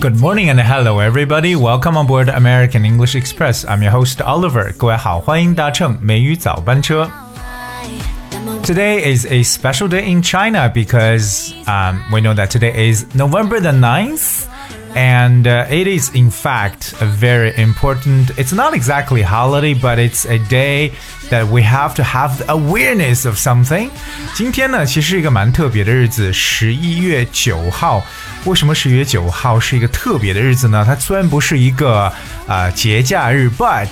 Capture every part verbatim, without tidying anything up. Good morning and hello everybody. Welcome on board American English Express. I'm your host Oliver. 各位好，欢迎搭乘美语早班车。Today is a special day in China because um, we know that today is November the ninth and uh, it is in fact a very important, it's not exactly a holiday, but it's a day that we have to have the awareness of something. 今天呢其实是一个蛮特别的日子 ,十一月九号。为什么十一月九号是一个特别的日子呢？它虽然不是一个呃节假日 ,but...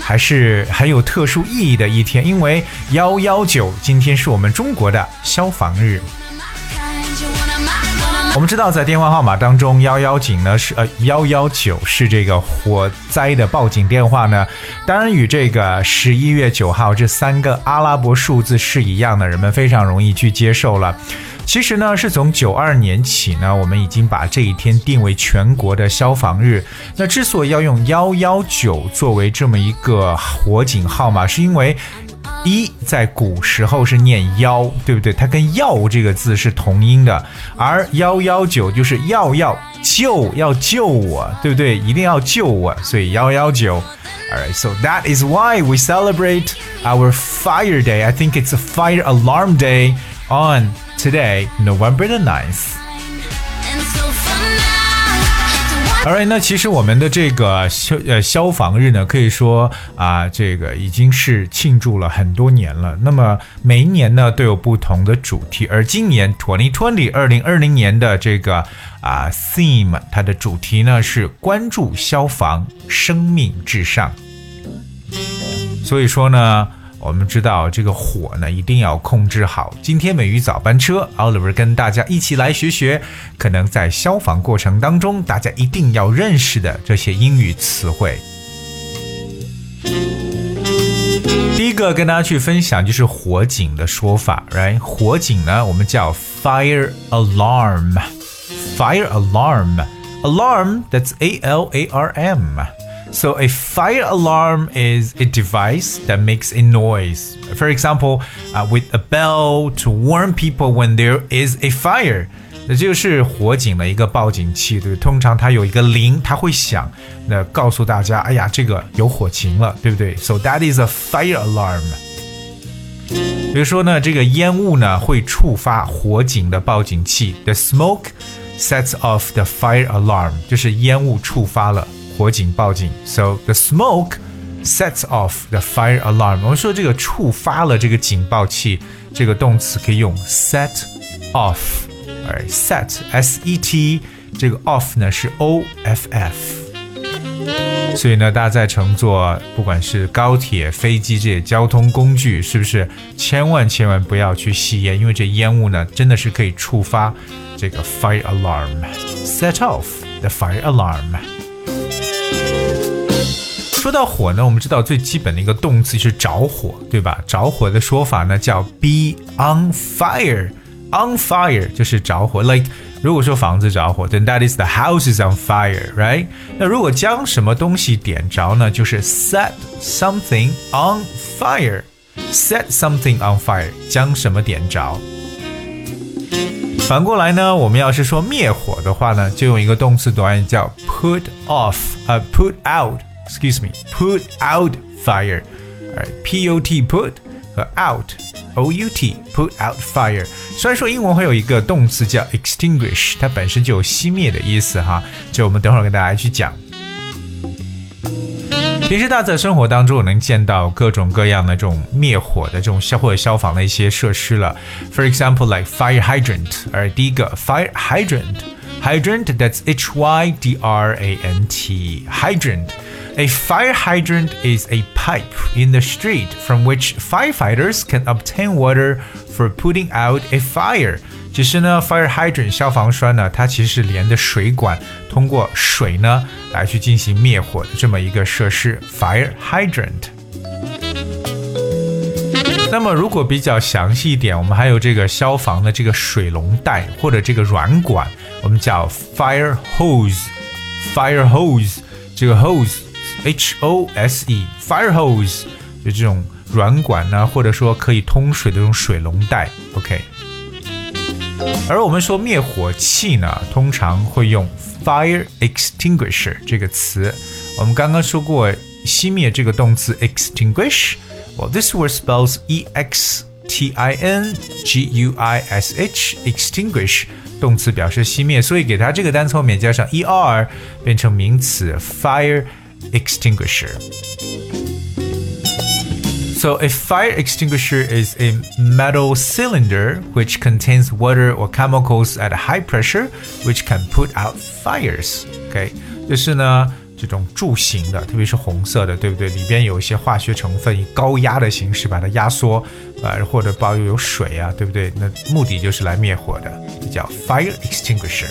还是很有特殊意义的一天，因为一一九今天是我们中国的消防日。我们知道在电话号码当中一一九呢是呃一一九是这个火灾的报警电话呢，当然与这个十一月九号这三个阿拉伯数字是一样的，人们非常容易去接受了。其实呢是从九二年起呢，我们已经把这一天定为全国的消防日。那之所以要用一一九作为这么一个火警号码，是因为一在古时候是念幺，对不对？它跟药这个字是同音的，而一一九就是要要救，要救我，对不对？一定要救我，所以一一九。Alright, so that is why we celebrate our fire day. I think it's a fire alarm day on today, November the ninth. Alright, 那其实我们的这个消呃消防日呢，可以说啊，这个已经是庆祝了很多年了。那么每一年呢都有不同的主题，而今年二零二零年的这个啊 theme， 它的主题呢是关注消防，生命至上。所以说呢，我们知道这个火呢一定要控制好。今天美语早班车 Oliver 跟大家一起来学学，可能在消防过程当中大家一定要认识的这些英语词汇。第一个跟大家去分享就是火警的说法 right? 火警呢我们叫 fire alarm fire alarm alarm that's A L A R M So a fire alarm is a device that makes a noise. For example, uh, with a bell to warn people when there is a fire. 那就是火警的一个报警器，对，通常它有一个铃，它会响，那告诉大家，哎呀，这个有火情了，对不对？ So that is a fire alarm. 比如说呢，这个烟雾呢会触发火警的报警器。The smoke sets off the fire alarm. 就是烟雾触发了。火警报警 So the smoke sets off the fire alarm 我们说这个触发了这个警报器，这个动词可以用 set off right, set S E T 这个 off 呢是 O F F 所以呢大家在乘坐不管是高铁飞机这些交通工具，是不是千万千万不要去吸烟，因为这烟雾呢真的是可以触发这个 fire alarm Set off the fire alarm说到火呢，我们知道最基本的一个动词是着火，对吧？着火的说法呢叫 be on fire. On fire 就是着火 like 如果说房子着火 then that is the house is on fire, right? 那如果将什么东西点着呢，就是 set something on fire. Set something on fire 将什么点着。反过来呢，我们要是说灭火的话呢，就用一个动词短语叫 put off, uh, put out.Excuse me, put out fire. Alright, P O T, put 和 out, O U T, put out fire. 虽然说英文会有一个动词叫 extinguish, 它本身就有熄灭的意思哈，就我们等会儿跟大家去讲。平时大家在生活当中我能见到各种各样的这种灭火的这种或者消防的一些设施了。For example, like fire hydrant. Alright, 第一个 fire hydrant. Hydrant, that's H Y D R A N T. Hydrant.A fire hydrant is a pipe in the street from which firefighters can obtain water for putting out a fire. 只是呢 fire hydrant 消防栓呢，它其实连着水管，通过水呢来去进行灭火的这么一个设施 fire hydrant。那么如果比较详细一点，我们还有这个消防的这个水龙带或者这个软管，我们叫 fire hose。Fire hose 这个 hose。H O S E Fire hose 就这种软管呢，或者说可以通水的这种水龙带 OK 而我们说灭火器呢，通常会用 fire extinguisher 这个词。我们刚刚说过熄灭这个动词 extinguish。Well, this word spells E X T I N G U I S H, extinguish, 动词表示熄灭，所以给它这个单词后面加上 er 变成名词 fire extinguisher. So a fire extinguisher is a metal cylinder which contains water or chemicals at a high pressure which can put out fires. Okay, 就是呢这种柱形的，特别是红色的，对不对？里边有一些化学成分，以高压的形式把它压缩，呃，或者包括有水啊，对不对？那目的就是来灭火的，叫 fire extinguisher。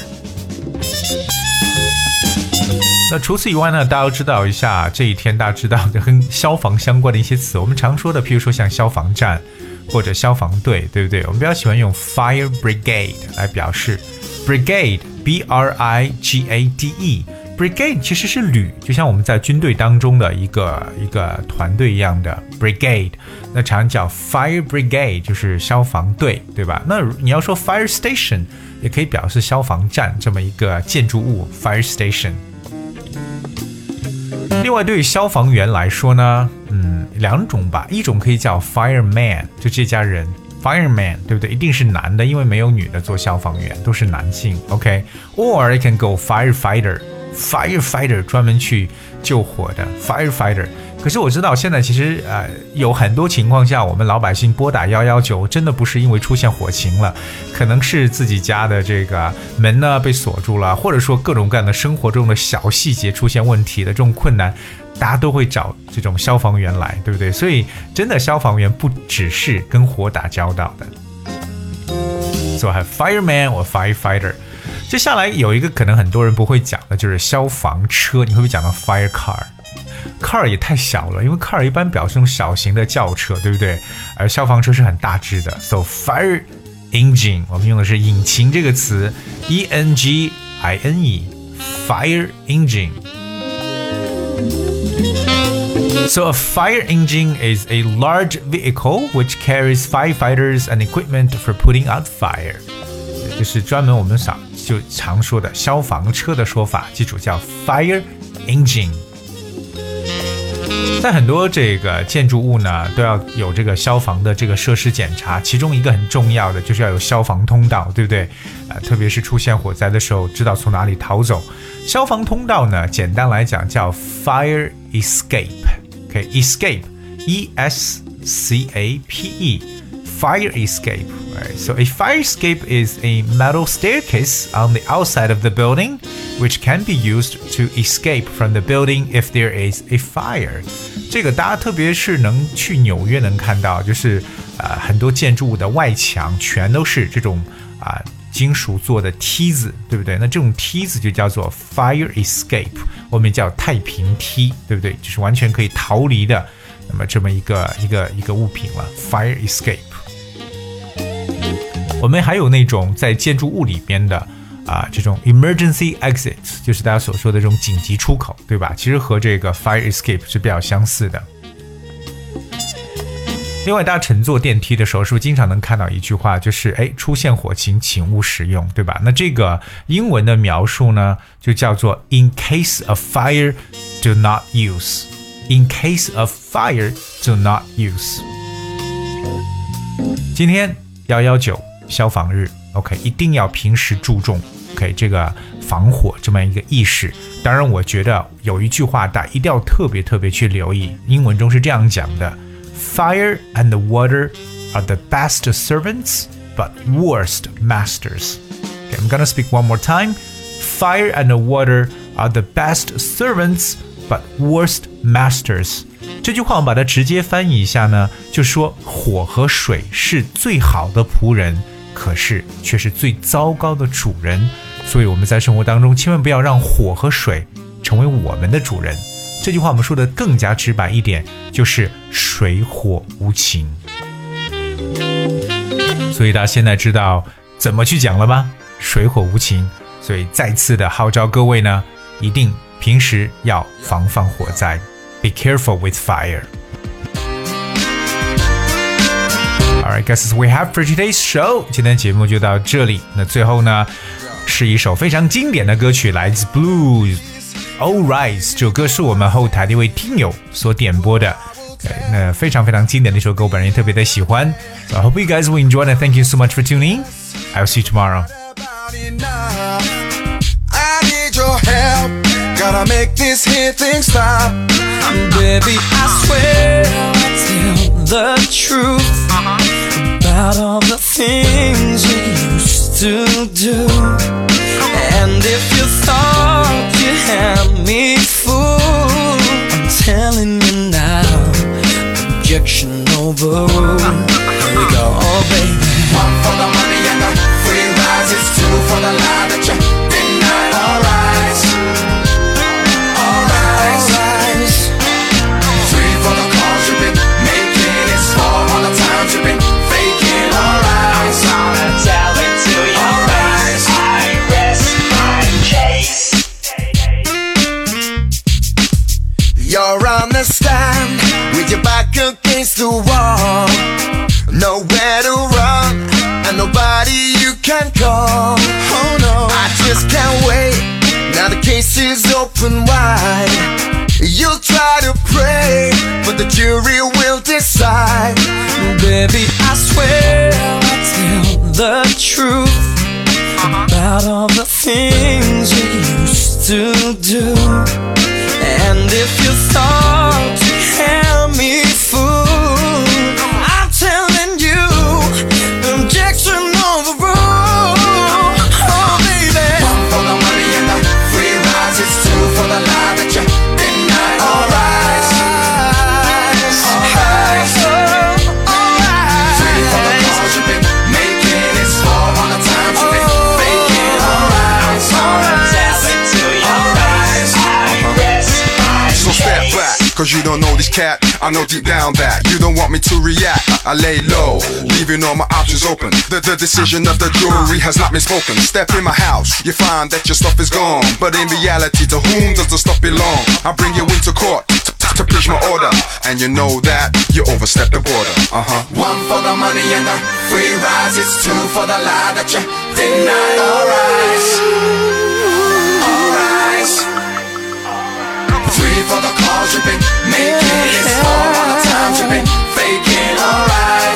那除此以外呢，大家要知道一下，这一天大家知道的跟消防相关的一些词，我们常说的，譬如说像消防站或者消防队，对不对？我们比较喜欢用 fire brigade 来表示 ，brigade b r i g a d e。Brigade 其实是旅，就像我们在军队当中的一个一个团队一样的 Brigade， 那常叫 Fire Brigade， 就是消防队，对吧？那你要说 Fire Station 也可以表示消防站这么一个建筑物 Fire Station。 另外对于消防员来说呢，嗯，两种吧，一种可以叫 Fireman， 就这家人Fireman， 对不对？一定是男的，因为没有女的做消防员，都是男性 OK。 Or it can go Firefighter，Firefighter 专门去救火的 Firefighter。 可是我知道现在其实、呃、有很多情况下我们老百姓拨打一一九真的不是因为出现火情了，可能是自己家的这个门呢被锁住了，或者说各种各样的生活中的小细节出现问题的这种困难，大家都会找这种消防员来，对不对？所以真的消防员不只是跟火打交道的。 So I have fireman or firefighter。接下来有一个可能很多人不会讲的，就是消防车，你会不会讲到 fire car？ car 也太小了，因为 car 一般表示用小型的轿车，对不对？而消防车是很大只的。 So fire engine， 我们用的是引擎这个词 E N G I N E， fire engine。 So a fire engine is a large vehicle which carries firefighters and equipment for putting out fire，就是专门我们就常说的消防车的说法，记住叫 fire engine。 在很多这个建筑物呢都要有这个消防的这个设施检查，其中一个很重要的就是要有消防通道，对不对、呃、特别是出现火灾的时候知道从哪里逃走。消防通道呢简单来讲叫 fire escape， okay, escape E S C A P E，Fire escape. Right? So a fire escape is a metal staircase on the outside of the building, which can be used to escape from the building if there is a fire. 这个大家特别是能去纽约能看到，就是、呃、很多建筑物的外墙全都是这种、呃、金属做的梯子，对不对？那这种梯子就叫做 fire escape， 我们叫太平梯，对不对？就是完全可以逃离的，那么这么一个一个一个物品了 ，fire escape。我们还有那种在建筑物里边的啊，这种 emergency exit， 就是大家所说的这种紧急出口，对吧？其实和这个 fire escape 是比较相似的。另外，大家乘坐电梯的时候，是不是经常能看到一句话，就是哎，出现火情，请勿使用，对吧？那这个英文的描述呢，就叫做 in case of fire, do not use。in case of fire, do not use。今天一一九。消防日 OK， 一定要平时注重 OK 这个防火这么一个意识。当然我觉得有一句话大家一定要特别特别去留意，英文中是这样讲的 Fire and the water are the best servants but worst masters、okay, I'm gonna speak one more time. Fire and the water are the best servants but worst masters。这句话我们把它直接翻译一下呢，就说火和水是最好的仆人，可是却是最糟糕的主人。所以我们在生活当中千万不要让火和水成为我们的主人。这句话我们说的更加直白一点，就是水火无情。所以大家现在知道怎么去讲了吗？水火无情。所以再次的号召各位呢，一定平时要防范火灾 Be careful with fire。Alright, guys, we have for today's show. 今天节目就到这里。那最后呢，是一首非常经典的歌曲，来自 Blues All Rise。这首歌是我们后台的一位听友所点播的。那非常非常经典的一首歌，我本人也特别的喜欢。So I hope you guys will enjoy and thank you so much for tuning. I'll see you tomorrow. I need your help. Gotta make this here thing stop. Baby, I swear I'll tell the truth about all the things we used to do. And if you thought you had me fooled, I'm telling you now, objection overruled. Here we go, oh baby. One for the money and the free rise. It's two for the lie that you denied. All rise, all rise, all rise. Three for the calls you've been making. It's four for the times you've been faking. All rise, I'm gonna tell it to you. All rise, I rest my case. You're on the stand with your back against the wall. Nowhere to run and nobody you can call. Oh no, I just can't wait. Now the case is open wide. You'll try to pray, but the jury will decide. Baby, I swear I'll tell the truth about all the things we used to do. And if you thought you had me fooled, I'm telling you, objection overruled. Oh baby. One for the money and the free rise. It's two for the lie that you denied. All rise, all rise, all rise. Three for the calls you've been making. It's four on the times you've been faking. All rise, all rise. Step back, cause you don't know this cat. I know deep down that you don't want me to react. I lay low, leaving all my options open. The, the decision of the jury has not been spoken. Step in my house, you find that your stuff is gone. But in reality, to whom does the stuff belong? I bring you into court to preach my order, and you know that you overstepped the border. Uh-huh. One for the money and the free rise. It's two for the lie that you denied. All rise, all rise. Three for the calls you've been making. It's four on the times you've been faking. All right.